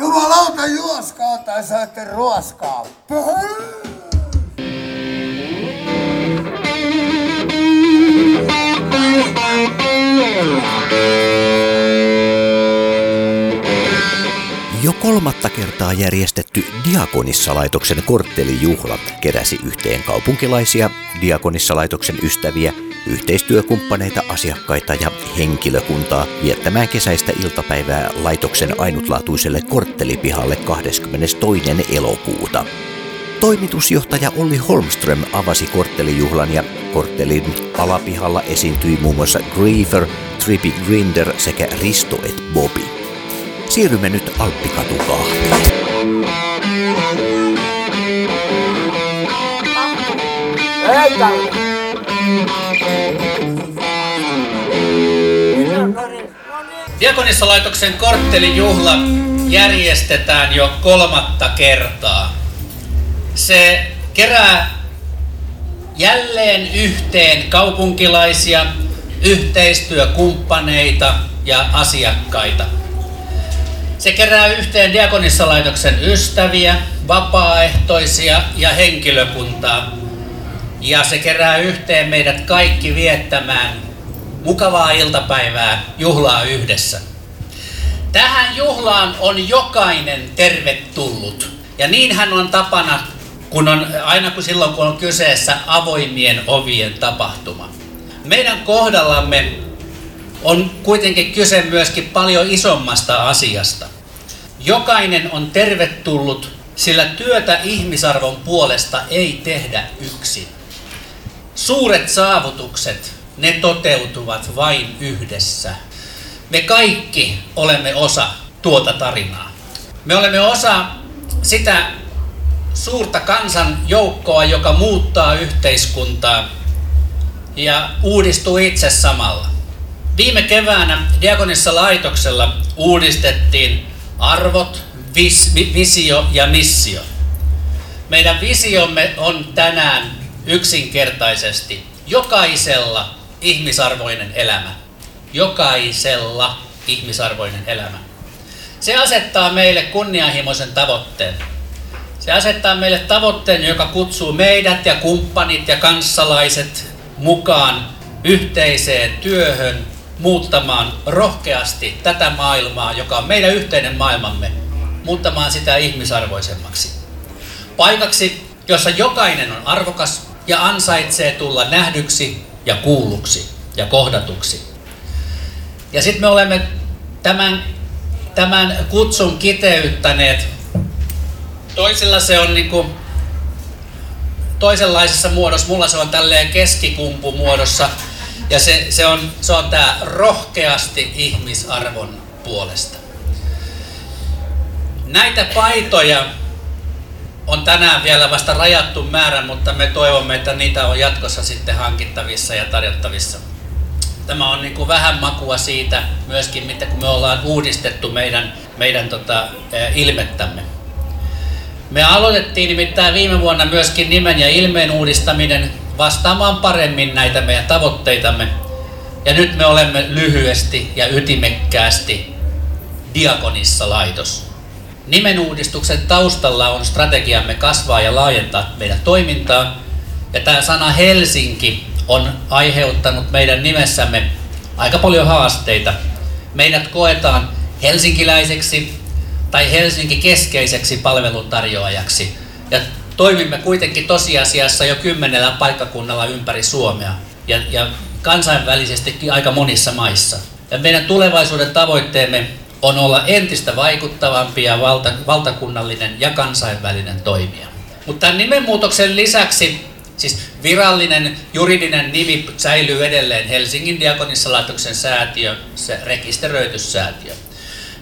Jumalauta, juoskaa tai saatte ruoskaa. Puhu. Jo kolmatta kertaa järjestetty Diakonissalaitoksen korttelijuhla keräsi yhteen kaupunkilaisia, Diakonissalaitoksen ystäviä, yhteistyökumppaneita, asiakkaita ja henkilökuntaa viettämään kesäistä iltapäivää laitoksen ainutlaatuiselle korttelipihalle 22. elokuuta. Toimitusjohtaja Olli Holmström avasi korttelijuhlan ja korttelin alapihalla esiintyi muun muassa Griefer, Trippie Grinder sekä Risto et Bobby. Siirrymme nyt Alppikatu 2. Heitä! Diakonissalaitoksen korttelijuhla järjestetään jo kolmatta kertaa. Se kerää jälleen yhteen kaupunkilaisia, yhteistyökumppaneita ja asiakkaita. Se kerää yhteen Diakonissalaitoksen ystäviä, vapaaehtoisia ja henkilökuntaa. Ja se kerää yhteen meidät kaikki viettämään mukavaa iltapäivää, juhlaa yhdessä. Tähän juhlaan on jokainen tervetullut. Ja niinhän on tapana, kun on kyseessä avoimien ovien tapahtuma. Meidän kohdallamme on kuitenkin kyse myöskin paljon isommasta asiasta. Jokainen on tervetullut, sillä työtä ihmisarvon puolesta ei tehdä yksin. Suuret saavutukset, ne toteutuvat vain yhdessä. Me kaikki olemme osa tuota tarinaa. Me olemme osa sitä suurta kansan joukkoa, joka muuttaa yhteiskuntaa ja uudistuu itse samalla. Viime keväänä Diakonissalaitoksella uudistettiin arvot, visio ja missio. Meidän visiomme on tänään yksinkertaisesti jokaisella ihmisarvoinen elämä. Jokaisella ihmisarvoinen elämä. Se asettaa meille kunnianhimoisen tavoitteen. Se asettaa meille tavoitteen, joka kutsuu meidät ja kumppanit ja kanssalaiset mukaan yhteiseen työhön muuttamaan rohkeasti tätä maailmaa, joka on meidän yhteinen maailmamme, muuttamaan sitä ihmisarvoisemmaksi. Paikaksi, jossa jokainen on arvokas ja ansaitsee tulla nähdyksi ja kuulluksi ja kohdatuksi. Ja sitten me olemme tämän kutsun kiteyttäneet. Toisilla se on niinku toisenlaisessa muodossa, mulla se on tälleen keskikumpumuodossa ja se on tää rohkeasti ihmisarvon puolesta. Näitä paitoja on tänään vielä vasta rajattu määrä, mutta me toivomme, että niitä on jatkossa sitten hankittavissa ja tarjottavissa. Tämä on niinku vähän makua siitä myöskin, mitä kun me ollaan uudistettu meidän ilmettämme. Me aloitettiin nimittäin viime vuonna myöskin nimen ja ilmeen uudistaminen vastaamaan paremmin näitä meidän tavoitteitamme. Ja nyt me olemme lyhyesti ja ytimekkäästi Diakonissalaitos. Nimen uudistuksen taustalla on strategiamme kasvaa ja laajentaa meidän toimintaa. Ja tämä sana Helsinki on aiheuttanut meidän nimessämme aika paljon haasteita. Meidät koetaan helsinkiläiseksi tai Helsinki-keskeiseksi palveluntarjoajaksi. Ja toimimme kuitenkin tosiasiassa jo 10 paikkakunnalla ympäri Suomea ja kansainvälisestikin aika monissa maissa. Ja meidän tulevaisuuden tavoitteemme on olla entistä vaikuttavampi ja valtakunnallinen ja kansainvälinen toimija. Mutta tämän nimenmuutoksen lisäksi, siis virallinen juridinen nimi säilyy edelleen Helsingin Diakonissalaitoksen säätiö, se rekisteröity säätiö.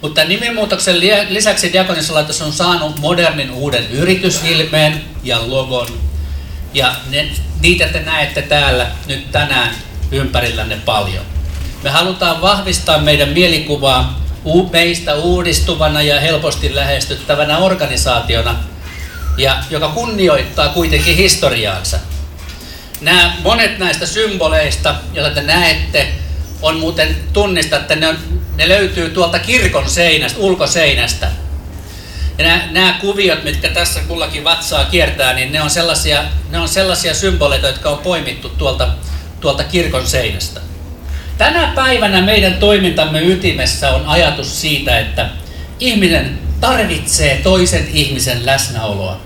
Mutta nimenmuutoksen lisäksi Diakonissalaitos on saanut modernin uuden yritysilmeen ja logon. Ja niitä te näette täällä nyt tänään ympärillänne paljon. Me halutaan vahvistaa meidän mielikuvaa meistä uudistuvana ja helposti lähestyttävänä organisaationa, ja joka kunnioittaa kuitenkin historiaansa. Monet näistä symboleista, joita te näette, on muuten tunnistatte, ne löytyy tuolta kirkon seinästä, ulkoseinästä. Nämä kuviot, mitkä tässä kullakin vatsaa kiertää, niin ne on sellaisia symboleita, jotka on poimittu tuolta kirkon seinästä. Tänä päivänä meidän toimintamme ytimessä on ajatus siitä, että ihminen tarvitsee toisen ihmisen läsnäoloa.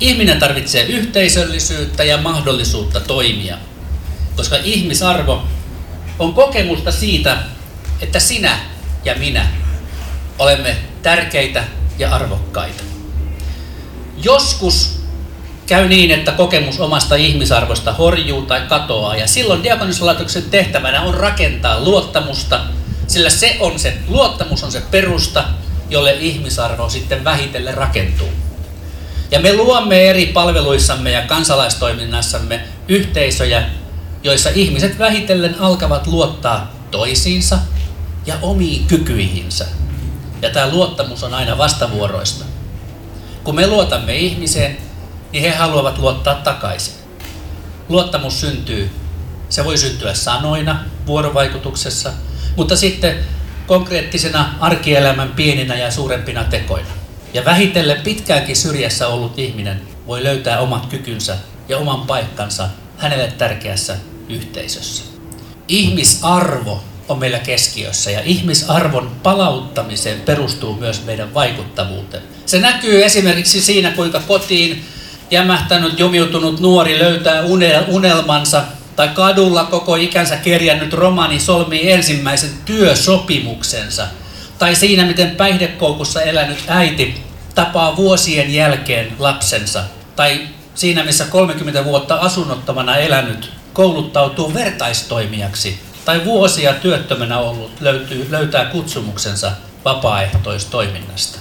Ihminen tarvitsee yhteisöllisyyttä ja mahdollisuutta toimia, koska ihmisarvo on kokemusta siitä, että sinä ja minä olemme tärkeitä ja arvokkaita. Joskus käy niin, että kokemus omasta ihmisarvosta horjuu tai katoaa, ja silloin diakonissalaitoksen tehtävänä on rakentaa luottamusta, sillä luottamus on se perusta, jolle ihmisarvo sitten vähitellen rakentuu. Ja me luomme eri palveluissamme ja kansalaistoiminnassamme yhteisöjä, joissa ihmiset vähitellen alkavat luottaa toisiinsa ja omiin kykyihinsä. Ja tämä luottamus on aina vastavuoroista. Kun me luotamme ihmiseen, niin he haluavat luottaa takaisin. Luottamus syntyy. Se voi syntyä sanoina, vuorovaikutuksessa, mutta sitten konkreettisena arkielämän pieninä ja suurempina tekoina. Ja vähitellen pitkäänkin syrjässä ollut ihminen voi löytää omat kykynsä ja oman paikkansa hänelle tärkeässä yhteisössä. Ihmisarvo on meillä keskiössä, ja ihmisarvon palauttamiseen perustuu myös meidän vaikuttavuuteen. Se näkyy esimerkiksi siinä, kuinka kotiin jämähtänyt, jumiutunut nuori löytää unelmansa, tai kadulla koko ikänsä kerjännyt romani solmii ensimmäisen työsopimuksensa, tai siinä, miten päihdekoukussa elänyt äiti tapaa vuosien jälkeen lapsensa, tai siinä, missä 30 vuotta asunnottomana elänyt kouluttautuu vertaistoimijaksi, tai vuosia työttömänä ollut löytää kutsumuksensa vapaaehtoistoiminnasta.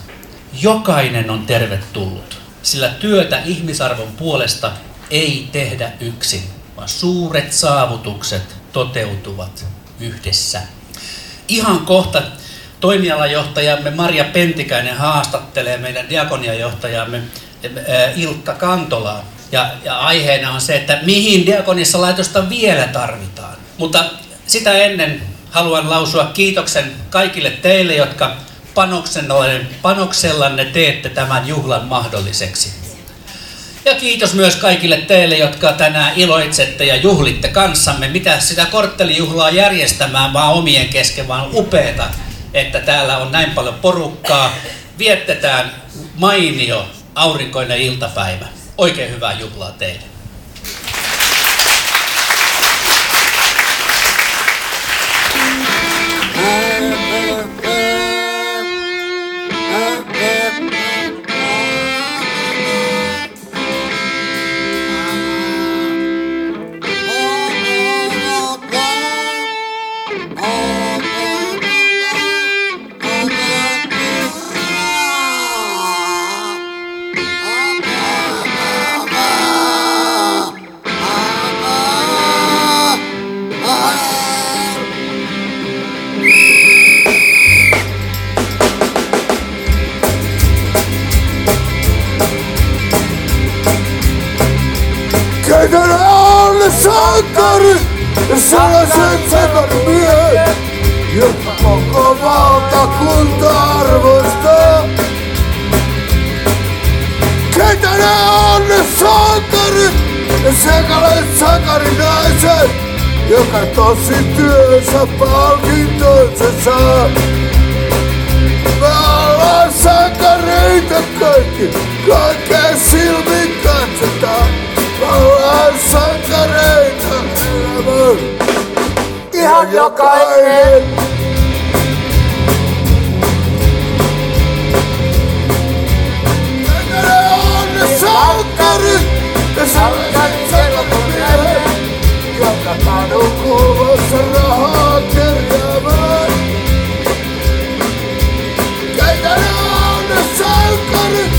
Jokainen on tervetullut, sillä työtä ihmisarvon puolesta ei tehdä yksin, vaan suuret saavutukset toteutuvat yhdessä. Ihan kohta toimialajohtajamme Marja Pentikäinen haastattelee meidän diakoniajohtajamme Ilkka Kantolaa. Ja aiheena on se, että mihin diakonisalaitosta vielä tarvitaan. Mutta sitä ennen haluan lausua kiitoksen kaikille teille, jotka panoksellanne teette tämän juhlan mahdolliseksi. Ja kiitos myös kaikille teille, jotka tänään iloitsette ja juhlitte kanssamme. Mitä sitä korttelijuhlaa järjestämään vaan omien kesken, vaan upeeta, että täällä on näin paljon porukkaa. Viettetään mainio aurinkoinen iltapäivä. Oikein hyvää juhlaa teille. Sankari, salaisen sepan miehet, jotka koko valtakunta arvostaa. Keitä ne on ne sankarit, sekalaiset sankarinaiset, joka tosi työnsä palkintonsa saa. Me ollaan sankareita kaikki, kaikkeen silmin katsotaan. Ollaan sankareita elämän, ihan jokainen. Keitä ne on ne sankarit, ne sankarit sellainen miehet, jotka kadun kulmassa rahaa kerjäämään. Keitä ne on ne sankarit,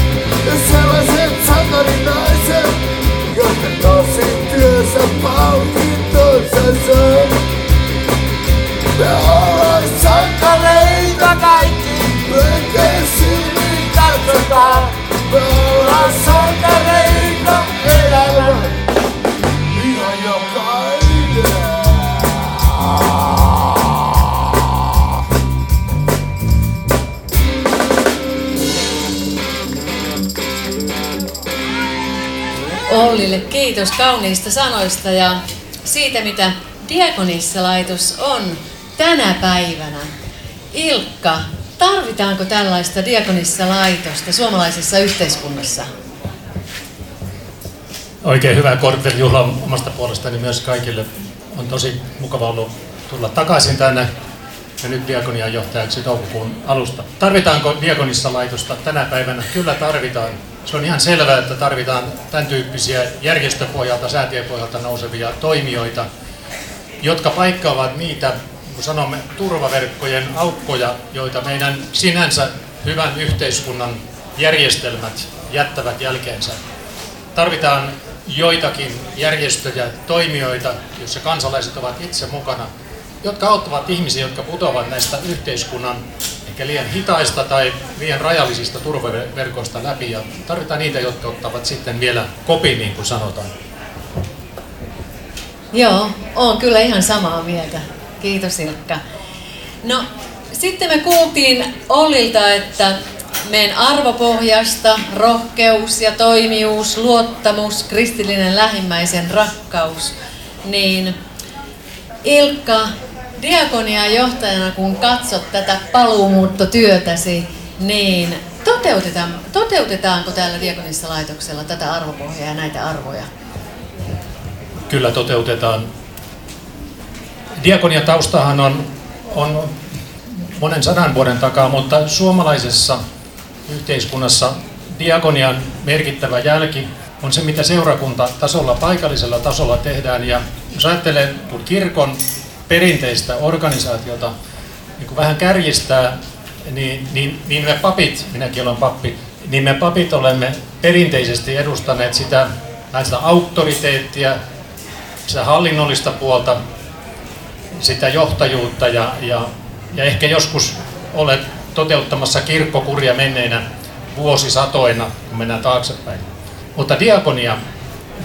ne sellaiset sankarinaiset, jotka tosi työssä palkintonsa saa. Ollille kiitos kauniista sanoista ja siitä, mitä Diakonissalaitos on tänä päivänä. Ilkka, tarvitaanko tällaista Diakonisssalaitosta suomalaisessa yhteiskunnassa? Oikein hyvää kortteljuhlaa omasta puolestani myös kaikille. On tosi mukava ollut tulla takaisin tänne ja nyt diakonian johtajaksi toukokuun alusta. Tarvitaanko Diakonisssalaitosta tänä päivänä? Kyllä tarvitaan. Se on ihan selvää, että tarvitaan tämän tyyppisiä järjestöpohjalta, säätiöpohjalta nousevia toimijoita, jotka paikkaavat niitä, kun sanomme, turvaverkkojen aukkoja, joita meidän sinänsä hyvän yhteiskunnan järjestelmät jättävät jälkeensä. Tarvitaan joitakin järjestöjä, toimijoita, joissa kansalaiset ovat itse mukana, jotka auttavat ihmisiä, jotka putoavat näistä yhteiskunnan ehkä liian hitaista tai liian rajallisista turvaverkoista läpi. Ja tarvitaan niitä, jotka ottavat sitten vielä kopin, niin kuin sanotaan. Joo, olen kyllä ihan samaa mieltä. Kiitos, Ilkka. No, sitten me kuultiin Ollilta, että meidän arvopohjasta rohkeus ja toimijuus, luottamus, kristillinen lähimmäisen rakkaus, niin Ilkka, diakonian johtajana kun katsot tätä paluumuuttotyötäsi, niin toteutetaanko täällä Diakonissalaitoksella tätä arvopohjaa ja näitä arvoja? Kyllä toteutetaan. Diakonian taustahan on monen 100 vuoden takaa, mutta suomalaisessa yhteiskunnassa diakonian merkittävä jälki on se, mitä seurakuntatasolla, paikallisella tasolla tehdään. Ja jos ajattelee, kun kirkon perinteistä organisaatiota niin vähän kärjistää, niin me papit, minäkin olen pappi, niin me papit olemme perinteisesti edustaneet sitä auktoriteettia, sitä hallinnollista puolta, sitä johtajuutta ja ehkä joskus olet toteuttamassa kirkkokuria menneinä vuosisatoina, kun mennään taaksepäin. Mutta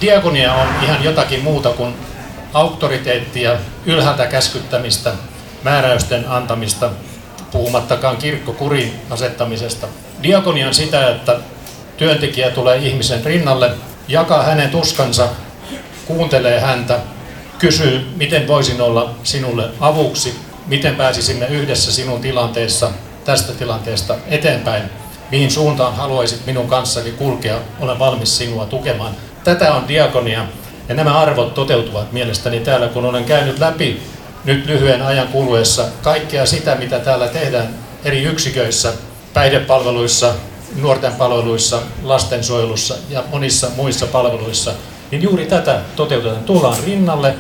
diakonia on ihan jotakin muuta kuin auktoriteettia, ylhäältä käskyttämistä, määräysten antamista, puhumattakaan kirkkokurin asettamisesta. Diakonia on sitä, että työntekijä tulee ihmisen rinnalle, jakaa hänen tuskansa, kuuntelee häntä, kysyy, miten voisin olla sinulle avuksi, miten pääsisimme yhdessä sinun tilanteessa, tästä tilanteesta eteenpäin, mihin suuntaan haluaisit minun kanssani kulkea, olen valmis sinua tukemaan. Tätä on diakonia ja nämä arvot toteutuvat mielestäni täällä, kun olen käynyt läpi nyt lyhyen ajan kuluessa kaikkea sitä, mitä täällä tehdään eri yksiköissä, päihdepalveluissa, nuorten palveluissa, lastensuojelussa ja monissa muissa palveluissa. Niin juuri tätä toteutetaan. Tullaan rinnalle,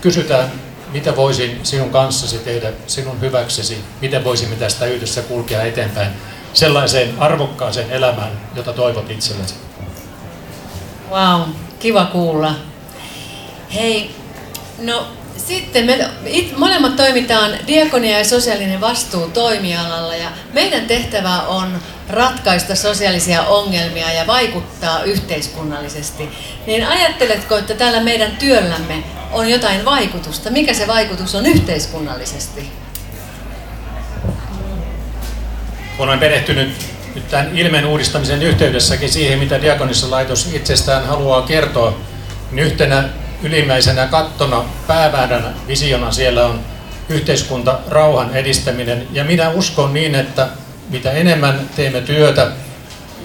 kysytään, mitä voisin sinun kanssasi tehdä, sinun hyväksesi, miten voisimme tästä yhdessä kulkea eteenpäin sellaiseen arvokkaaseen elämään, jota toivot itsellesi. Vau, wow, kiva kuulla. Hei, no sitten me molemmat toimitaan diakonia ja sosiaalinen vastuu toimialalla ja meidän tehtävä on ratkaista sosiaalisia ongelmia ja vaikuttaa yhteiskunnallisesti. Niin ajatteletko, että täällä meidän työllämme on jotain vaikutusta? Mikä se vaikutus on yhteiskunnallisesti? Olen perehtynyt nyt tämän Ilmeen uudistamisen yhteydessäkin siihen, mitä Diakonissalaitos itsestään haluaa kertoa. Yhtenä ylimmäisenä kattona, päämääränä, visiona siellä on yhteiskuntarauhan edistäminen. Ja minä uskon niin, että mitä enemmän teemme työtä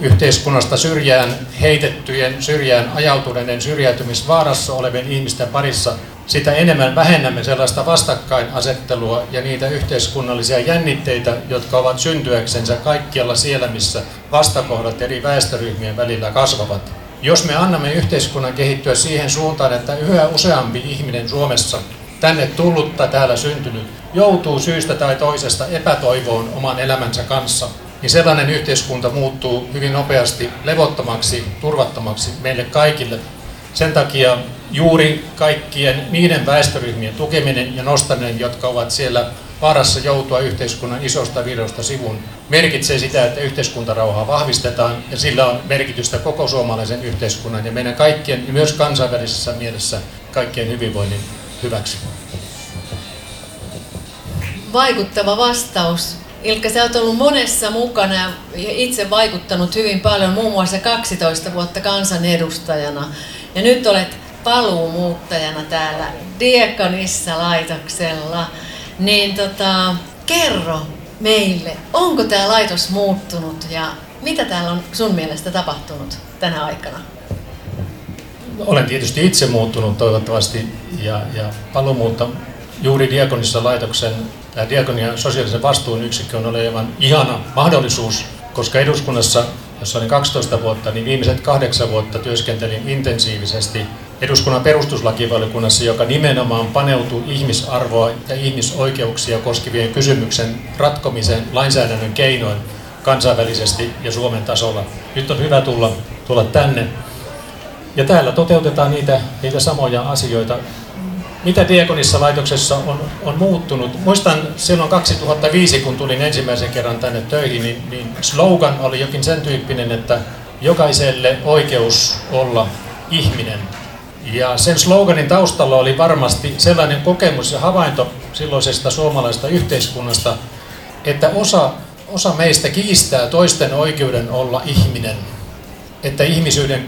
yhteiskunnasta syrjään heitettyjen, syrjään ajautuneiden, syrjäytymisvaarassa olevien ihmisten parissa, sitä enemmän vähennämme sellaista vastakkainasettelua ja niitä yhteiskunnallisia jännitteitä, jotka ovat syntyäksensä kaikkialla siellä, missä vastakohdat eri väestöryhmien välillä kasvavat. Jos me annamme yhteiskunnan kehittyä siihen suuntaan, että yhä useampi ihminen Suomessa, tänne tullut tai täällä syntynyt, joutuu syystä tai toisesta epätoivoon oman elämänsä kanssa, niin sellainen yhteiskunta muuttuu hyvin nopeasti levottomaksi, turvattomaksi meille kaikille. Sen takia juuri kaikkien niiden väestöryhmien tukeminen ja nostaminen, jotka ovat siellä vaarassa joutua yhteiskunnan isosta virrosta sivuun, merkitsee sitä, että yhteiskuntarauhaa vahvistetaan ja sillä on merkitystä koko suomalaisen yhteiskunnan ja meidän kaikkien, ja myös kansainvälisessä mielessä kaikkien hyvinvoinnin hyväksi. Vaikuttava vastaus. Ilkka, sä oot ollut monessa mukana ja itse vaikuttanut hyvin paljon, muun muassa 12 vuotta kansanedustajana. Ja nyt olet paluumuuttajana täällä Diakonissalaitoksella. Niin kerro meille, onko tämä laitos muuttunut ja mitä täällä on sun mielestä tapahtunut tänä aikana? Olen tietysti itse muuttunut toivottavasti ja paluumuutta juuri Diakonissalaitoksen tai Diakonian sosiaalisen vastuun yksikkö on olevan ihana mahdollisuus, koska eduskunnassa, jossa olin 12 vuotta, niin viimeiset 8 vuotta työskentelin intensiivisesti eduskunnan perustuslakivaliokunnassa, joka nimenomaan paneutuu ihmisarvoa ja ihmisoikeuksia koskevien kysymyksen ratkomiseen lainsäädännön keinoin kansainvälisesti ja Suomen tasolla. Nyt on hyvä tulla tänne. Ja täällä toteutetaan niitä samoja asioita. Mitä Diakonissalaitoksessa on muuttunut? Muistan silloin 2005, kun tulin ensimmäisen kerran tänne töihin, niin slogan oli jokin sen tyyppinen, että jokaiselle oikeus olla ihminen. Ja sen sloganin taustalla oli varmasti sellainen kokemus ja havainto silloisesta suomalaisesta yhteiskunnasta, että osa meistä kiistää toisten oikeuden olla ihminen. Että ihmisyyden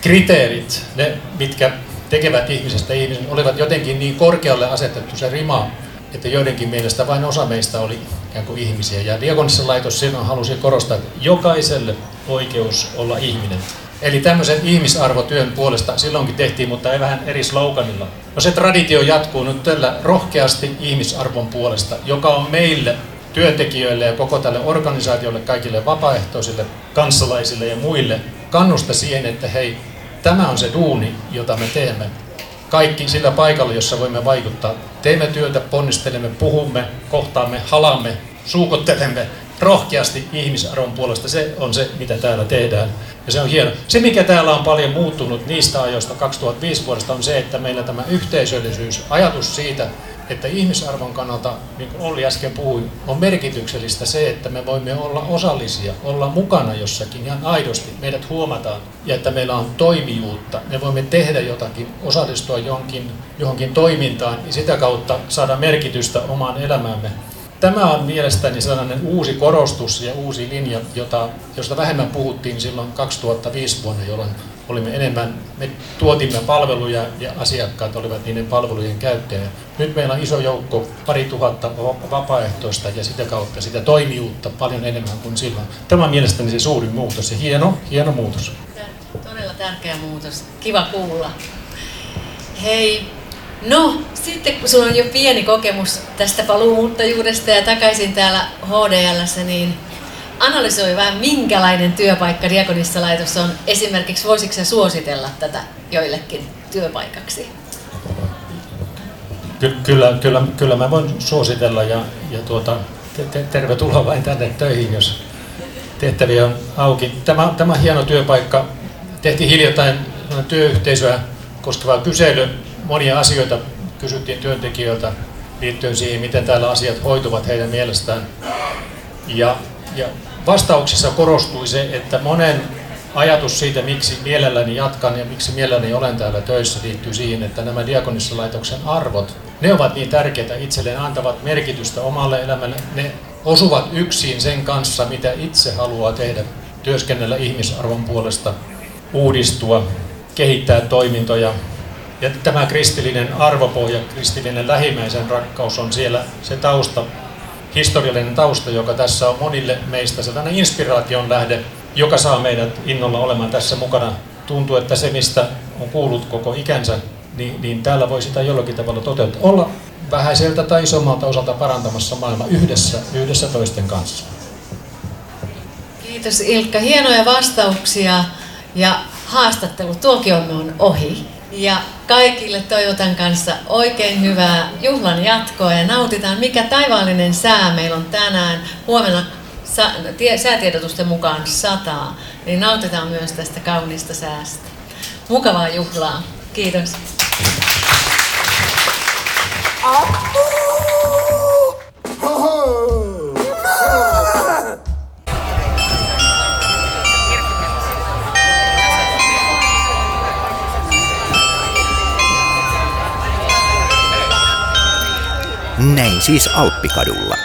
kriteerit, ne mitkä tekevät ihmisestä ihmisen, olivat jotenkin niin korkealle asetettu se rima, että joidenkin mielestä vain osa meistä oli ikään kuin ihmisiä. Ja Diakonissalaitos silloin halusi korostaa, että jokaiselle oikeus olla ihminen. Eli tämmöisen ihmisarvotyön puolesta silloinkin tehtiin, mutta ei vähän eri sloganilla. No se traditio jatkuu nyt tällä rohkeasti ihmisarvon puolesta, joka on meille työntekijöille ja koko tälle organisaatiolle, kaikille vapaaehtoisille, kansalaisille ja muille kannusta siihen, että hei, tämä on se duuni, jota me teemme. Kaikki sillä paikalla, jossa voimme vaikuttaa. Teemme työtä, ponnistelemme, puhumme, kohtaamme, halamme, suukottelemme rohkeasti ihmisarvon puolesta. Se on se, mitä täällä tehdään. Ja se on hieno. Se, mikä täällä on paljon muuttunut niistä ajoista 2005 vuodesta, on se, että meillä tämä yhteisöllisyys, ajatus siitä, että ihmisarvon kannalta, niin kuin Olli äsken puhui, on merkityksellistä se, että me voimme olla osallisia, olla mukana jossakin ihan aidosti, meidät huomataan ja että meillä on toimijuutta. Me voimme tehdä jotakin, osallistua johonkin toimintaan ja sitä kautta saada merkitystä omaan elämäämme. Tämä on mielestäni sellainen uusi korostus ja uusi linja, josta vähemmän puhuttiin silloin 2005 vuonna, jolloin olimme enemmän, me tuotimme palveluja ja asiakkaat olivat niiden palvelujen käyttäjä. Nyt meillä on iso joukko, 2000 vapaaehtoista ja sitä kautta sitä toimijuutta paljon enemmän kuin silloin. Tämä on mielestäni se suuri muutos, se hieno muutos. Todella tärkeä muutos, kiva kuulla. Hei, no sitten kun sulla on jo pieni kokemus tästä paluumuuttajuudesta ja takaisin täällä HDL:ssä, niin analysoi vähän, minkälainen työpaikka Diakonissalaitos on. Esimerkiksi voisitko sä suositella tätä joillekin työpaikaksi? Kyllä mä voin suositella ja tervetuloa vain tänne töihin, jos tehtäviä on auki. Tämä hieno työpaikka. Tehtiin hiljattain työyhteisöä koskeva kysely. Monia asioita kysyttiin työntekijöiltä liittyen siihen, miten täällä asiat hoituvat heidän mielestään. Ja vastauksissa korostui se, että monen ajatus siitä, miksi mielelläni jatkan ja miksi mielelläni olen täällä töissä, liittyy siihen, että nämä Diakonissalaitoksen arvot, ne ovat niin tärkeitä itselleen, antavat merkitystä omalle elämälle. Ne osuvat yksin sen kanssa, mitä itse haluaa tehdä, työskennellä ihmisarvon puolesta, uudistua, kehittää toimintoja. Ja tämä kristillinen arvopohja, kristillinen lähimmäisen rakkaus on siellä se tausta. Historiallinen tausta, joka tässä on monille meistä sellainen inspiraation lähde, joka saa meidät innolla olemaan tässä mukana. Tuntuu, että se mistä on kuullut koko ikänsä, niin täällä voi sitä jollakin tavalla toteuttaa. Olla vähäiseltä tai isommalta osalta parantamassa maailmaa yhdessä toisten kanssa. Kiitos Ilkka, hienoja vastauksia ja haastattelu tuokiomme on ohi. Ja kaikille toivotan kanssa oikein hyvää juhlan jatkoa ja nautitaan, mikä taivaallinen sää meillä on tänään. Huomenna säätiedotusten mukaan 100, niin nautitaan myös tästä kaunista säästä. Mukavaa juhlaa. Kiitos. Näin siis Alppikadulla.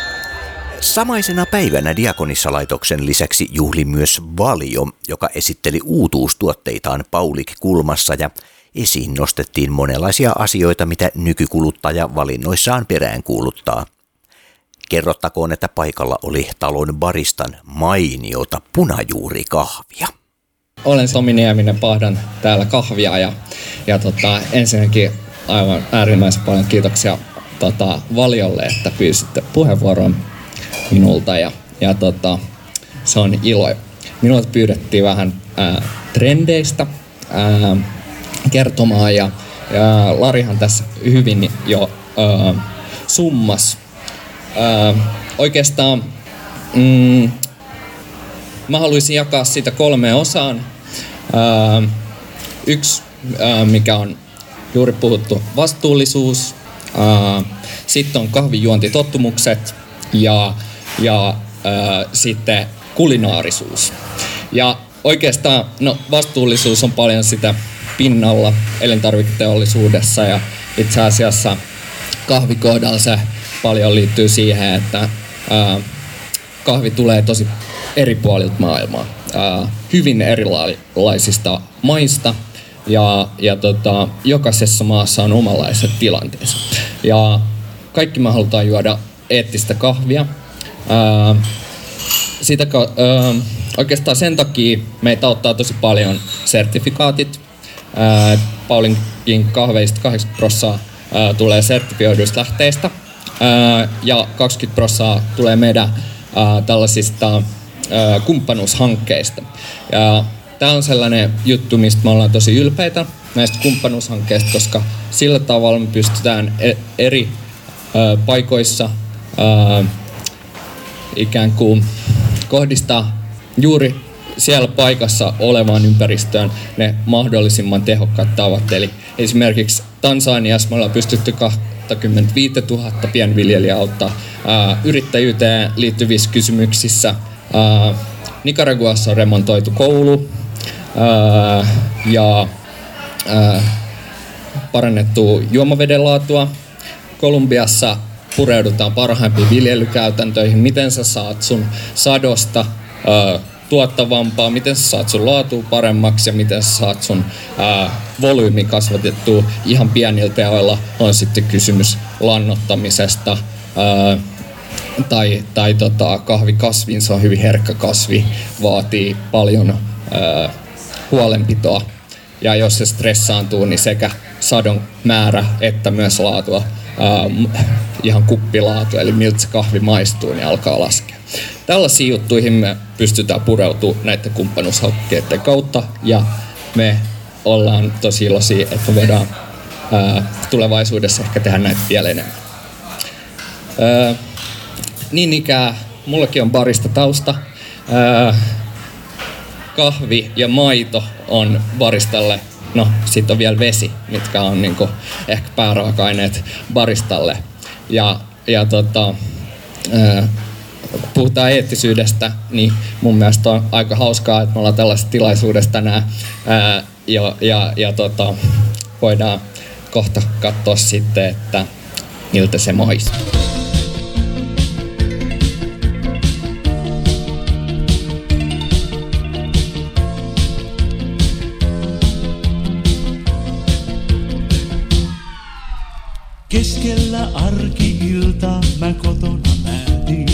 Samaisena päivänä Diakonissalaitoksen lisäksi juhli myös Valio, joka esitteli uutuustuotteitaan Paulik Kulmassa ja esiin nostettiin monenlaisia asioita, mitä nykykuluttaja valinnoissaan peräänkuuluttaa. Kerrottakoon, että paikalla oli talon baristan mainiota punajuurikahvia. Olen Tomi Nieminen, pahdan täällä kahvia ja ensinnäkin aivan äärimmäisen paljon kiitoksia Valiolle, että pyysitte puheenvuoron minulta ja se on ilo. Minulta pyydettiin vähän trendeistä kertomaan ja Larihan tässä hyvin jo summas. Oikeastaan mä haluaisin jakaa siitä 3 osaan. Yksi, mikä on juuri puhuttu, vastuullisuus. Sitten on kahvijuontitottumukset ja sitten kulinaarisuus. Ja oikeastaan vastuullisuus on paljon sitä pinnalla elintarviketeollisuudessa ja itse asiassa kahvikohdalla se paljon liittyy siihen, että kahvi tulee tosi eri puolilta maailmaa, hyvin erilaisista maista ja jokaisessa maassa on omanlaiset tilanteensa. Ja kaikki me halutaan juoda eettistä kahvia. Oikeastaan sen takia meitä auttaa tosi paljon sertifikaatit. Paulinkin kahveista 80% tulee sertifioiduista lähteistä ja 20% tulee meidän tällaisista kumppanuushankkeista. Tämä on sellainen juttu, mistä me ollaan tosi ylpeitä näistä kumppanuushankkeista, koska sillä tavalla me pystytään eri paikoissa ikään kuin kohdistaa juuri siellä paikassa olevaan ympäristöön ne mahdollisimman tehokkaat tavat. Eli esimerkiksi Tansaniassa me ollaan pystytty 25 000 pienviljelijää auttaa yrittäjyyteen liittyvissä kysymyksissä. Nicaraguassa on remontoitu koulu ja parannettu juomaveden laatua. Kolumbiassa pureudutaan parhaimpiin viljelykäytäntöihin, miten sä saat sun sadosta tuottavampaa, miten sä saat sun laatua paremmaksi ja miten sä saat sun volyymi kasvatettua ihan pienillä teoilla. On sitten kysymys lannoittamisesta tai kahvikasvin, se on hyvin herkkä kasvi, vaatii paljon huolenpitoa. Ja jos se stressaantuu, niin sekä sadon määrä että myös laatua, ihan kuppilaatu, eli miltä se kahvi maistuu, niin alkaa laskea. Tällaisiin juttuihin me pystytään pureutumaan näiden kumppanuushankkeiden kautta, ja me ollaan tosi iloisia, että me voidaan tulevaisuudessa ehkä tehdä näitä vielä enemmän. Niin ikään, mullakin on barista tausta. Kahvi ja maito on baristalle, sitten on vielä vesi, mitkä on niinku ehkä pääraaka-aineet baristalle. Puhutaan eettisyydestä, niin mun mielestä on aika hauskaa, että me ollaan tällaisessa tilaisuudessa tänään ja voidaan kohta katsoa sitten, että miltä se maistuu. Keskellä arki-iltaa mä kotona määtin.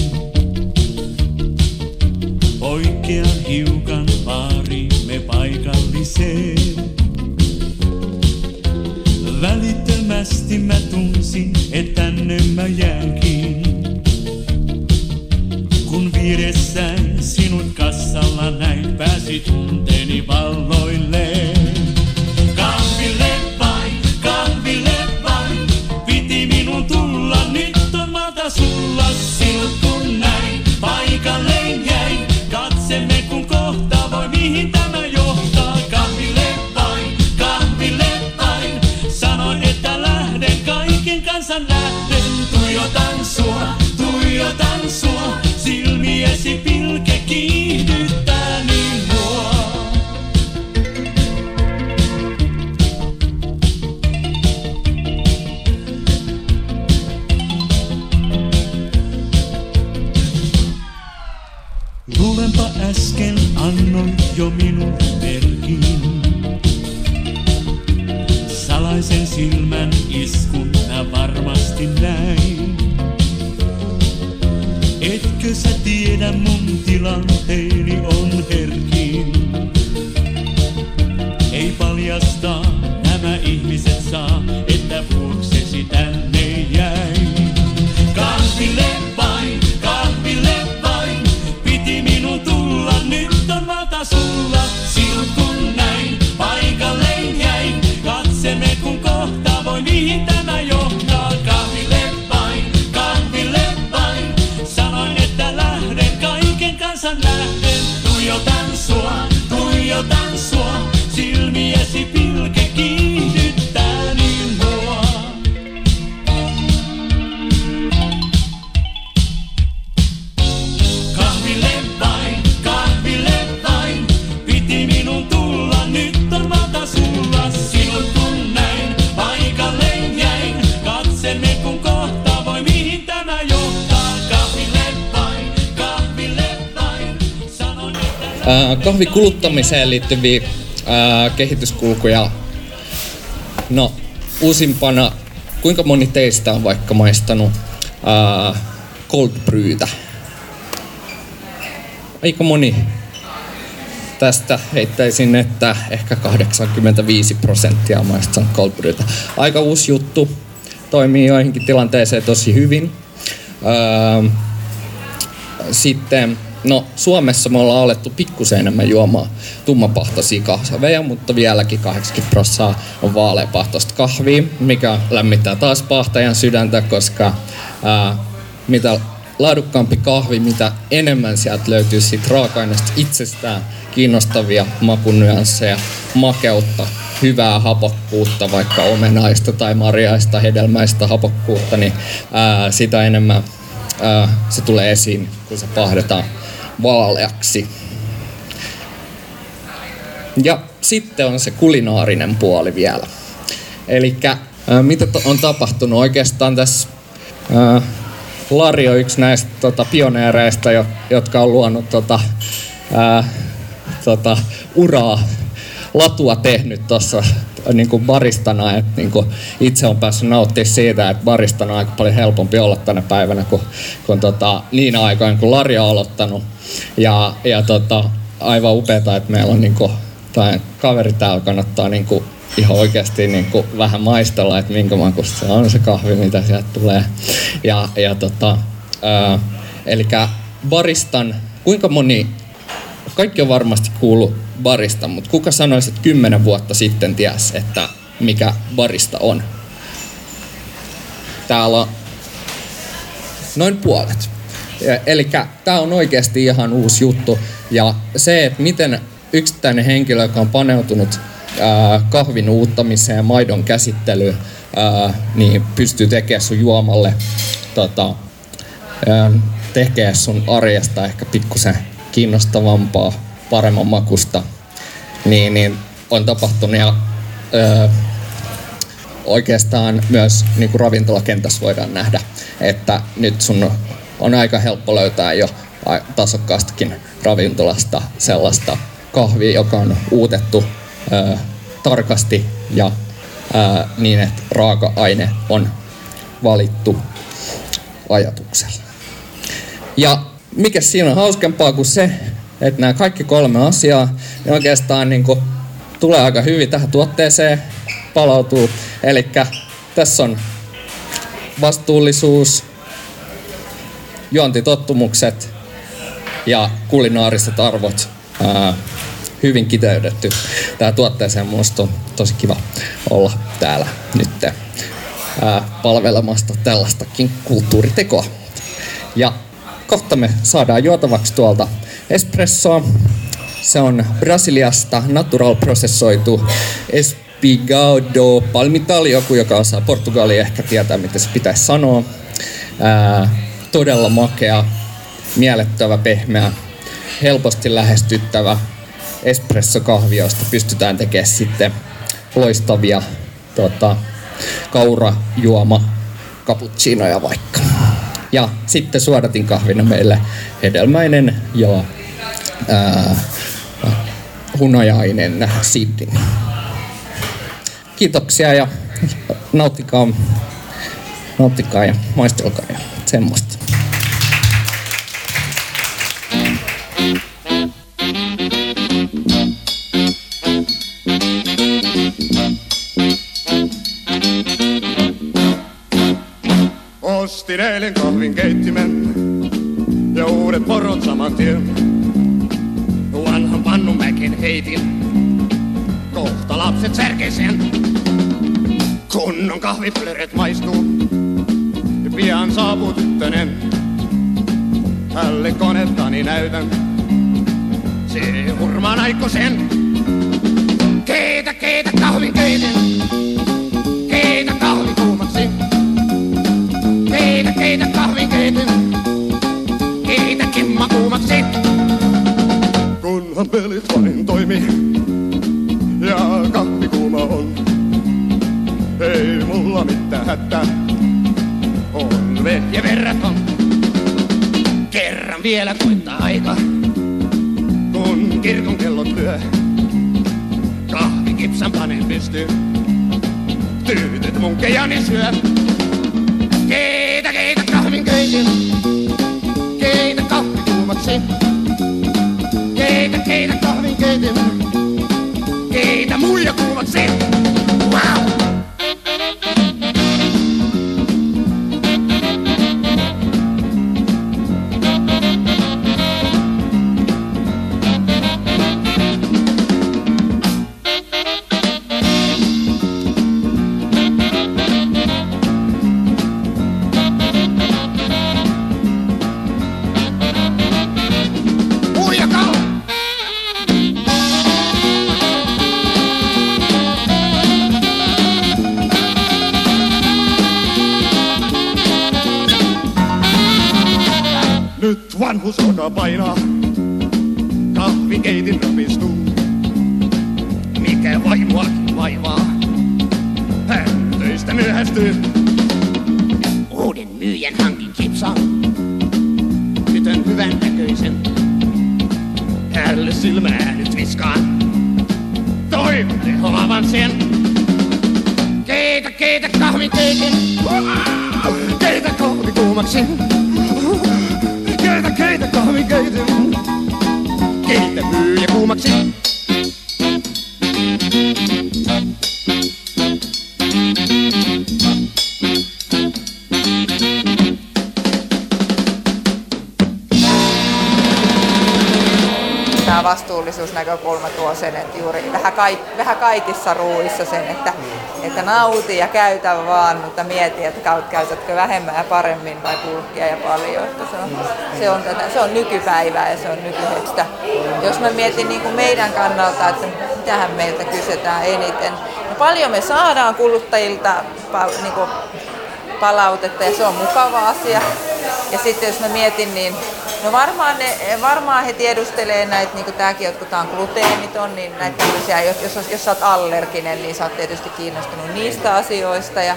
Poikkea hiukan baarimme paikalliseen. Välittömästi mä tunsin, et tänne mä jäänkin. Kun vieressäin sinut kassalla näin, pääsi tunteeni valloilleen. Tuijotan sua, silmiesi pilke kiihdyttää niin mua. Luulenpa äsken annoin jo minun merkin. Punaisen silmän iskun mä varmasti näin. Etkö sä tiedä mun tilanteeni on herkin? Ei paljasta nämä ihmiset saa, että vuoksesi tänne jäin. Kahville vain, piti minun tulla, nyt on valta sulla. Silkun näin, paikalleen jäin, katsemme kun kohta voi mihin tämä johtaa. Kahville vain, sanoin että lähden, kaiken kansan lähden. Tuijotan sua, silmiesi pilke kiihdyttää niin mua. Kahville vain, piti minun tulla, nyt on valta sulla. Silkun näin, paikalleen jäin, katsemme kun kohta voi mihin tämä johtaa. Kahville vain, sanon että... Kahvikuluttamiseen liittyviä kehityskulkuja. No, uusimpana, kuinka moni teistä on vaikka maistanut cold brewtä? Aika moni. Tästä heittäisin, että ehkä 85% on maistanut cold brewtä. Aika uusi juttu. Toimii joihinkin tilanteeseen tosi hyvin. Sitten... No, Suomessa me ollaan alettu pikkusen enemmän juomaan tummapahtoisia kahveja, mutta vieläkin 80% on vaaleapahtoista kahvia, mikä lämmittää taas pahtajan sydäntä, koska mitä laadukkaampi kahvi, mitä enemmän sieltä löytyy siitä raaka-aineesta itsestään kiinnostavia makunyansseja, makeutta, hyvää hapokkuutta, vaikka omenaista tai marjaista, hedelmäistä hapokkuutta, niin sitä enemmän se tulee esiin, kun se pahdetaan vaaleaksi. Ja sitten on se kulinaarinen puoli vielä. Elikkä mitä on tapahtunut oikeastaan tässä? Lari on yksi näistä pioneereista, jotka on luonut uraa, latua tehnyt tuossa niinku baristana, että niinku itse on päässyt nauttimaan siitä, että baristana on aika paljon helpompi olla tänä päivänä kuin niin aikoina, kun Lari on aloittanut. Ja aivan upeeta, että meillä on niinku, tai kaveri täällä kannattaa niinku ihan oikeasti niinku vähän maistella, että minkä makuista se on se kahvi, mitä sieltä tulee. Elikkä baristan, kuinka moni, kaikki on varmasti kuullut barista, mutta kuka sanoisi, että 10 vuotta sitten tiesi, että mikä barista on? Täällä on noin puolet. Elikkä tää on oikeasti ihan uusi juttu. Ja se, että miten yksittäinen henkilö, joka on paneutunut kahvin uuttamiseen ja maidon käsittelyyn, niin pystyy tekemään sun juomalle, tekee sun arjesta ehkä pikkusen kiinnostavampaa, paremman makusta, niin on tapahtunut ja oikeastaan myös niin kuin ravintolakentässä voidaan nähdä, että nyt sun on aika helppo löytää jo tasokkaastakin ravintolasta sellaista kahvia, joka on uutettu tarkasti ja niin, että raaka-aine on valittu ajatuksella. Ja mikä siinä on hauskempaa kuin se, että nämä kaikki 3 asiaa niin oikeastaan niin kuin tulee aika hyvin tähän tuotteeseen, palautuu. Elikkä tässä on vastuullisuus, juontitottumukset ja kulinaariset arvot hyvin kiteytetty. Tää tuotteeseen minusta on tosi kiva olla täällä nyt palvelemasta tällaistakin kulttuuritekoa. Ja kohta me saadaan juotavaksi tuolta espressoa. Se on Brasiliasta natural prosessoitu espigado palmital, joku joka osaa portugalia ehkä tietää mitä se pitäisi sanoa. Todella makea, miellyttävä, pehmeä, helposti lähestyttävä espressokahvi, josta pystytään tekemään sitten loistavia kaurajuoma cappuccinoja vaikka. Ja sitten suodatin kahvina meille hedelmäinen ja hunajainen sidin. Kiitoksia ja nauttikaa ja maistelkaa ja semmoista. Ostin eilen kahvin keittimen ja uudet porot saman tien. Vanhan pannumäkin heitin, kohta lapset särkeisen. Kunnon kahvipölyret maistuu, pian saapuu tyttönen. Hälle konettani näytän, se hurmaan aikuisen. Keitä kahvin keitin, keitä kahvin kuumaksi. Keitä kahvin keitin, keitä kimma kuumaksi. Kunhan pelit vain toimii ja kahvi kuuma on. Ei mulla mitään hätää, on vehje verraton. Kerran vielä koittaa aika, kun kirkon kellot lyö. Kahvikipsan panen pystyy, tyytyt mun kejani syö. Keitä kahvin keitin, keitä kahvi kuumaksi. Keitä kahvin keitin, keitä muija kuumaksi. Wow! Vanhus oda painaa, kahvikeitin rapistuu. Mikä vaimuakin vaivaa, hän töistä myöhästyy. Uuden myyjän hankin kipsan, tytön hyvän näköisen. Hälle silmää nyt viskaan, toivotte hoavan sen. Keitä kahvikeitin, keitä kahvi kuumaksi. Keitä kahvin keitin, keitä myyjä kuumaksi. Tämä vastuullisuusnäkökulma tuo sen, että juuri vähän kaikissa ruuissa sen, että nauti ja käytä vaan, mutta mieti, että käytätkö vähemmän ja paremmin vai pulkkia ja paljon. Että se on nykypäivää ja se on nykyhetkeä. Jos mä mietin niin kuin meidän kannalta, että mitähän meiltä kysytään eniten. No paljon me saadaan kuluttajilta niin kuin palautetta ja se on mukava asia. Ja sitten jos mä mietin, niin no varmaan he tiedustelee näitä, niin kuin tämäkin, jotka tää on gluteeniton, niin näitä tämmöisiä, jos sä oot allerginen, niin sä oot tietysti kiinnostunut niistä asioista. Ja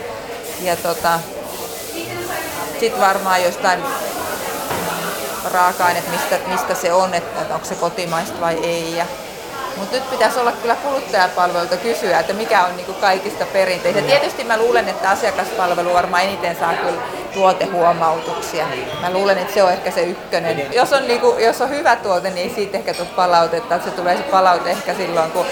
sit varmaan jostain raaka-aineet, mistä se on, että onko se kotimaista vai ei. Mutta nyt pitäisi olla kyllä kuluttajapalveluilta kysyä, että mikä on niinku kaikista perinteistä. Tietysti mä luulen, että asiakaspalvelu varmaan eniten saa kyllä tuotehuomautuksia. Mä luulen, että se on ehkä se ykkönen. Jos on hyvä tuote, niin ei siitä ehkä tule palautetta. Se tulee se palaute ehkä silloin, kun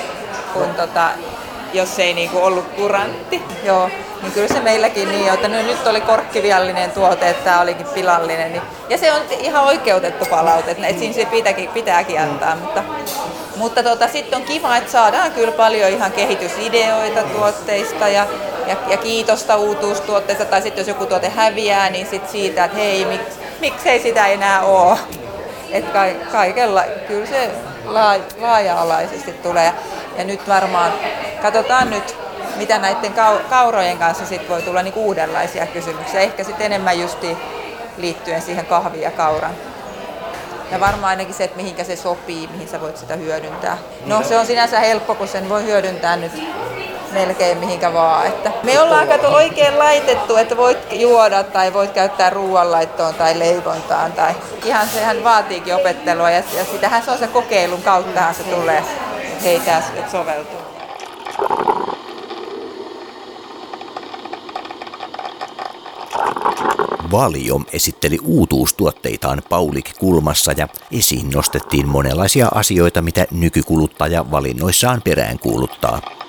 jos ei niinku ollut kurantti. Joo, niin kyllä se meilläkin niin on, että nyt oli korkkiviallinen tuote, että tämä olikin pilallinen. Niin. Ja se on ihan oikeutettu palaute, että siinä se pitääkin antaa. Mutta sitten on kiva, että saadaan kyllä paljon ihan kehitysideoita tuotteista ja kiitosta uutuustuotteista. Tai sitten jos joku tuote häviää, niin sit siitä, että hei, miksei sitä enää ole. Että kaikella kyllä se laaja-alaisesti tulee. Ja nyt varmaan katsotaan nyt, mitä näiden kaurojen kanssa sit voi tulla niin uudenlaisia kysymyksiä. Ehkä sitten enemmän justiin liittyen siihen kahviin ja kauran. Ja varmaan ainakin se, että mihinkä se sopii, mihin sä voit sitä hyödyntää. No se on sinänsä helppo, kun sen voi hyödyntää nyt melkein mihinkä vaan. Että me ollaan oikein laitettu, että voit juoda tai voit käyttää ruoanlaittoon tai leivontaan. Tai ihan sehän vaatiikin opettelua ja sitähän se on se kokeilun kauttahan se tulee, että hei, tässä soveltuu. Valium esitteli uutuustuotteitaan Paulig-kulmassa ja esiin nostettiin monenlaisia asioita, mitä nykykuluttaja valinnoissaan peräänkuuluttaa.